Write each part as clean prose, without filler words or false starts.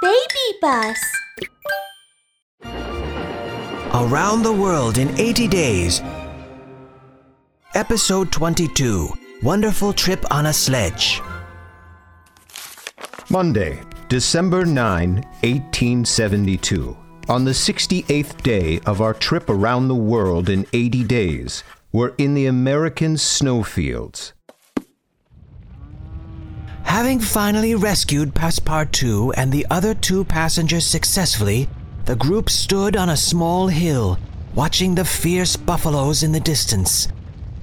Baby Bus. Around the World in 80 Days, Episode 22, Wonderful Trip on a Sledge. Monday, December 9, 1872. On the 68th day of our trip around the world in 80 days, we're in the American snowfields. Having finally rescued Passepartout and the other two passengers successfully, the group stood on a small hill, watching the fierce buffaloes in the distance.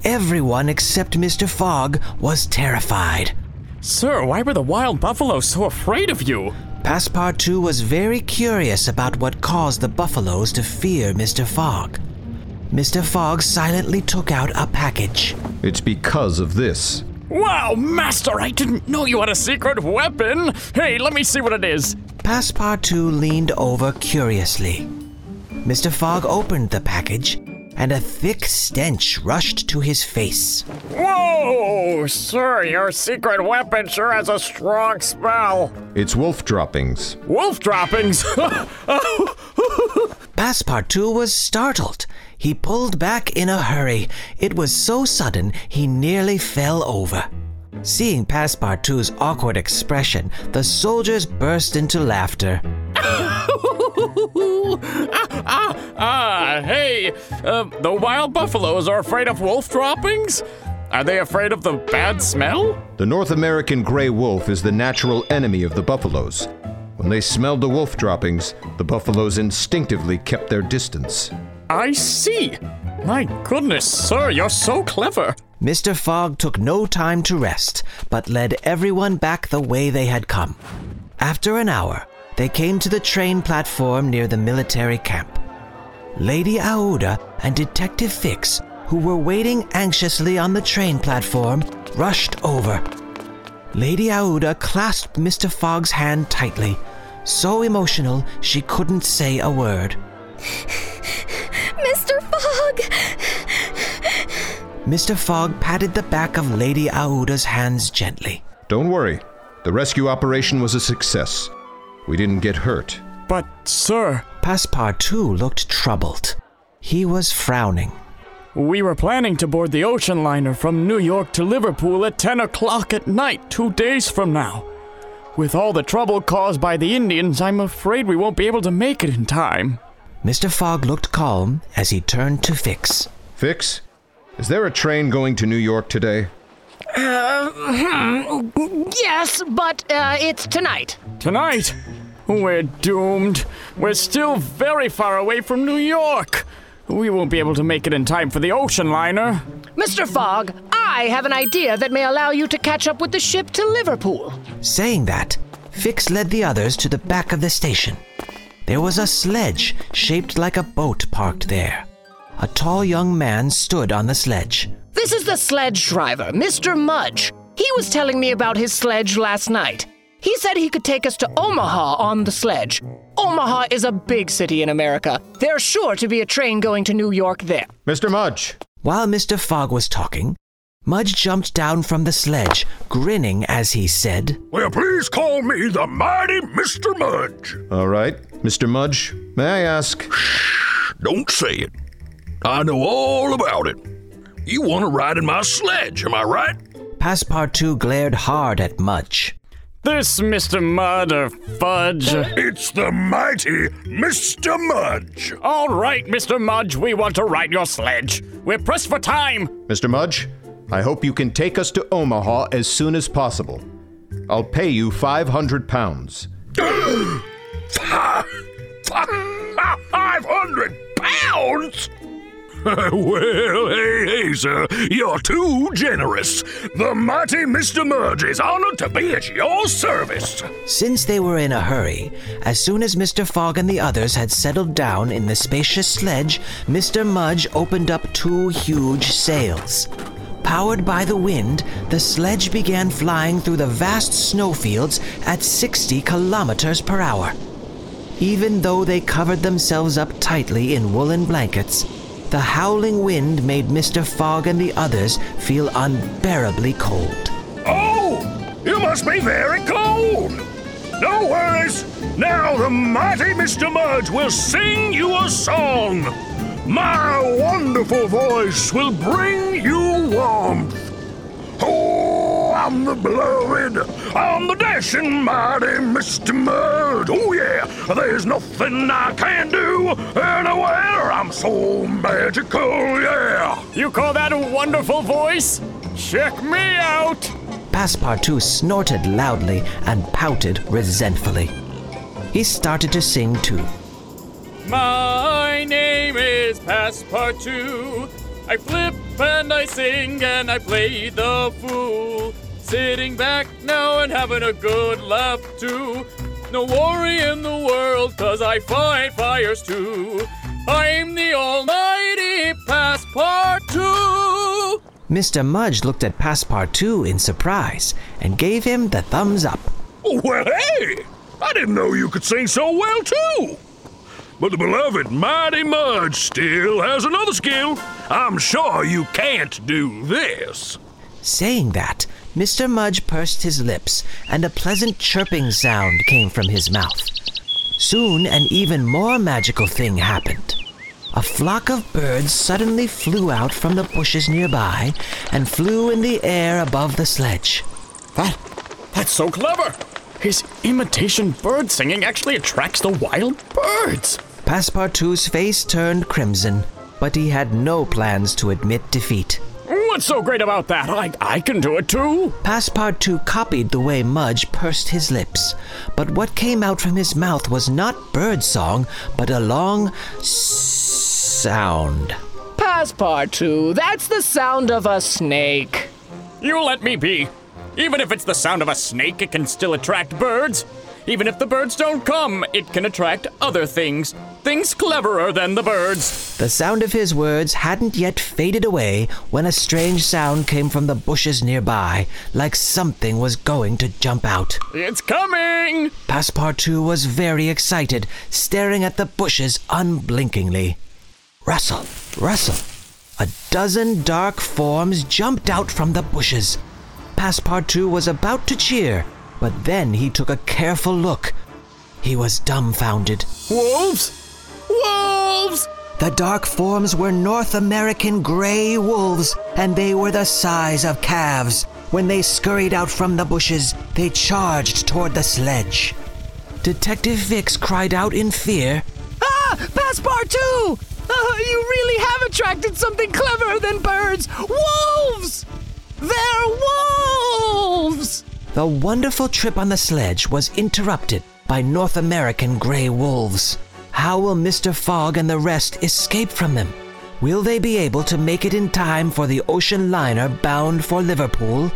Everyone except Mr. Fogg was terrified. Sir, why were the wild buffaloes so afraid of you? Passepartout was very curious about what caused the buffaloes to fear Mr. Fogg. Mr. Fogg silently took out a package. It's because of this. Wow, Master, I didn't know you had a secret weapon. Hey, let me see what it is. Passepartout leaned over curiously. Mr. Fogg opened the package, and a thick stench rushed to his face. Whoa, sir, your secret weapon sure has a strong smell. It's wolf droppings. Wolf droppings? Passepartout was startled. He pulled back in a hurry. It was so sudden he nearly fell over. Seeing Passepartout's awkward expression, the soldiers burst into laughter. The wild buffaloes are afraid of wolf droppings? Are they afraid of the bad smell? The North American gray wolf is the natural enemy of the buffaloes. When they smelled the wolf droppings, the buffaloes instinctively kept their distance. I see. My goodness, sir, you're so clever. Mr. Fogg took no time to rest, but led everyone back the way they had come. After an hour, they came to the train platform near the military camp. Lady Aouda and Detective Fix, who were waiting anxiously on the train platform, rushed over. Lady Aouda clasped Mr. Fogg's hand tightly, so emotional she couldn't say a word. Mr. Fogg! Mr. Fogg patted the back of Lady Aouda's hands gently. Don't worry. The rescue operation was a success. We didn't get hurt. But, sir... Passepartout looked troubled. He was frowning. We were planning to board the ocean liner from New York to Liverpool at 10 o'clock at night, 2 days from now. With all the trouble caused by the Indians, I'm afraid we won't be able to make it in time. Mr. Fogg looked calm as he turned to Fix. Fix, is there a train going to New York today? Yes, but it's tonight. Tonight? We're doomed. We're still very far away from New York. We won't be able to make it in time for the ocean liner. Mr. Fogg, I have an idea that may allow you to catch up with the ship to Liverpool. Saying that, Fix led the others to the back of the station. There was a sledge shaped like a boat parked there. A tall young man stood on the sledge. This is the sledge driver, Mr. Mudge. He was telling me about his sledge last night. He said he could take us to Omaha on the sledge. Omaha is a big city in America. There's sure to be a train going to New York there. Mr. Mudge! While Mr. Fogg was talking, Mudge jumped down from the sledge, grinning as he said, Will please call me the mighty Mr. Mudge. All right, Mr. Mudge, may I ask? Shh, don't say it. I know all about it. You want to ride in my sledge, am I right? Passepartout glared hard at Mudge. This Mr. Mud or Fudge. It's the mighty Mr. Mudge. All right, Mr. Mudge, we want to ride your sledge. We're pressed for time. Mr. Mudge? I hope you can take us to Omaha as soon as possible. I'll pay you 500 pounds. 500 pounds? Well, hey, sir, you're too generous. The mighty Mr. Mudge is honored to be at your service. Since they were in a hurry, as soon as Mr. Fogg and the others had settled down in the spacious sledge, Mr. Mudge opened up two huge sails. Powered by the wind, the sledge began flying through the vast snowfields at 60 kilometers per hour. Even though they covered themselves up tightly in woolen blankets, the howling wind made Mr. Fogg and the others feel unbearably cold. Oh, you must be very cold! No worries. Now the mighty Mr. Mudge will sing you a song. My wonderful voice will bring you warmth. Oh, I'm the beloved, I'm the dashing mighty Mr. Mudge. Oh yeah, there's nothing I can do anywhere. I'm so magical, yeah. You call that a wonderful voice? Check me out. Passepartout snorted loudly and pouted resentfully. He started to sing too. My name is Passepartout. I flip and I sing and I play the fool. Sitting back now and having a good laugh too. No worry in the world, 'cause I fight fires too. I'm the almighty Passepartout. Mr. Mudge looked at Passepartout in surprise and gave him the thumbs up. Oh, well, hey! I didn't know you could sing so well too. But the beloved mighty Mudge still has another skill. I'm sure you can't do this. Saying that, Mr. Mudge pursed his lips, and a pleasant chirping sound came from his mouth. Soon, an even more magical thing happened. A flock of birds suddenly flew out from the bushes nearby and flew in the air above the sledge. That's so clever! His imitation bird singing actually attracts the wild birds. Passepartout's face turned crimson, but he had no plans to admit defeat. What's so great about that? I can do it too. Passepartout copied the way Mudge pursed his lips, but what came out from his mouth was not bird song, but a long sound. Passepartout, that's the sound of a snake. You let me be. Even if it's the sound of a snake, it can still attract birds. Even if the birds don't come, it can attract other things. Things cleverer than the birds. The sound of his words hadn't yet faded away when a strange sound came from the bushes nearby, like something was going to jump out. It's coming! Passepartout was very excited, staring at the bushes unblinkingly. Rustle, rustle. A dozen dark forms jumped out from the bushes. Passepartout was about to cheer, but then he took a careful look. He was dumbfounded. Wolves? Wolves! The dark forms were North American gray wolves, and they were the size of calves. When they scurried out from the bushes, they charged toward the sledge. Detective Fix cried out in fear. Ah! Passepartout! You really have attracted something cleverer than birds! Wolves! They're wolves! The wonderful trip on the sledge was interrupted by North American gray wolves. How will Mr. Fogg and the rest escape from them? Will they be able to make it in time for the ocean liner bound for Liverpool?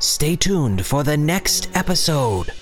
Stay tuned for the next episode.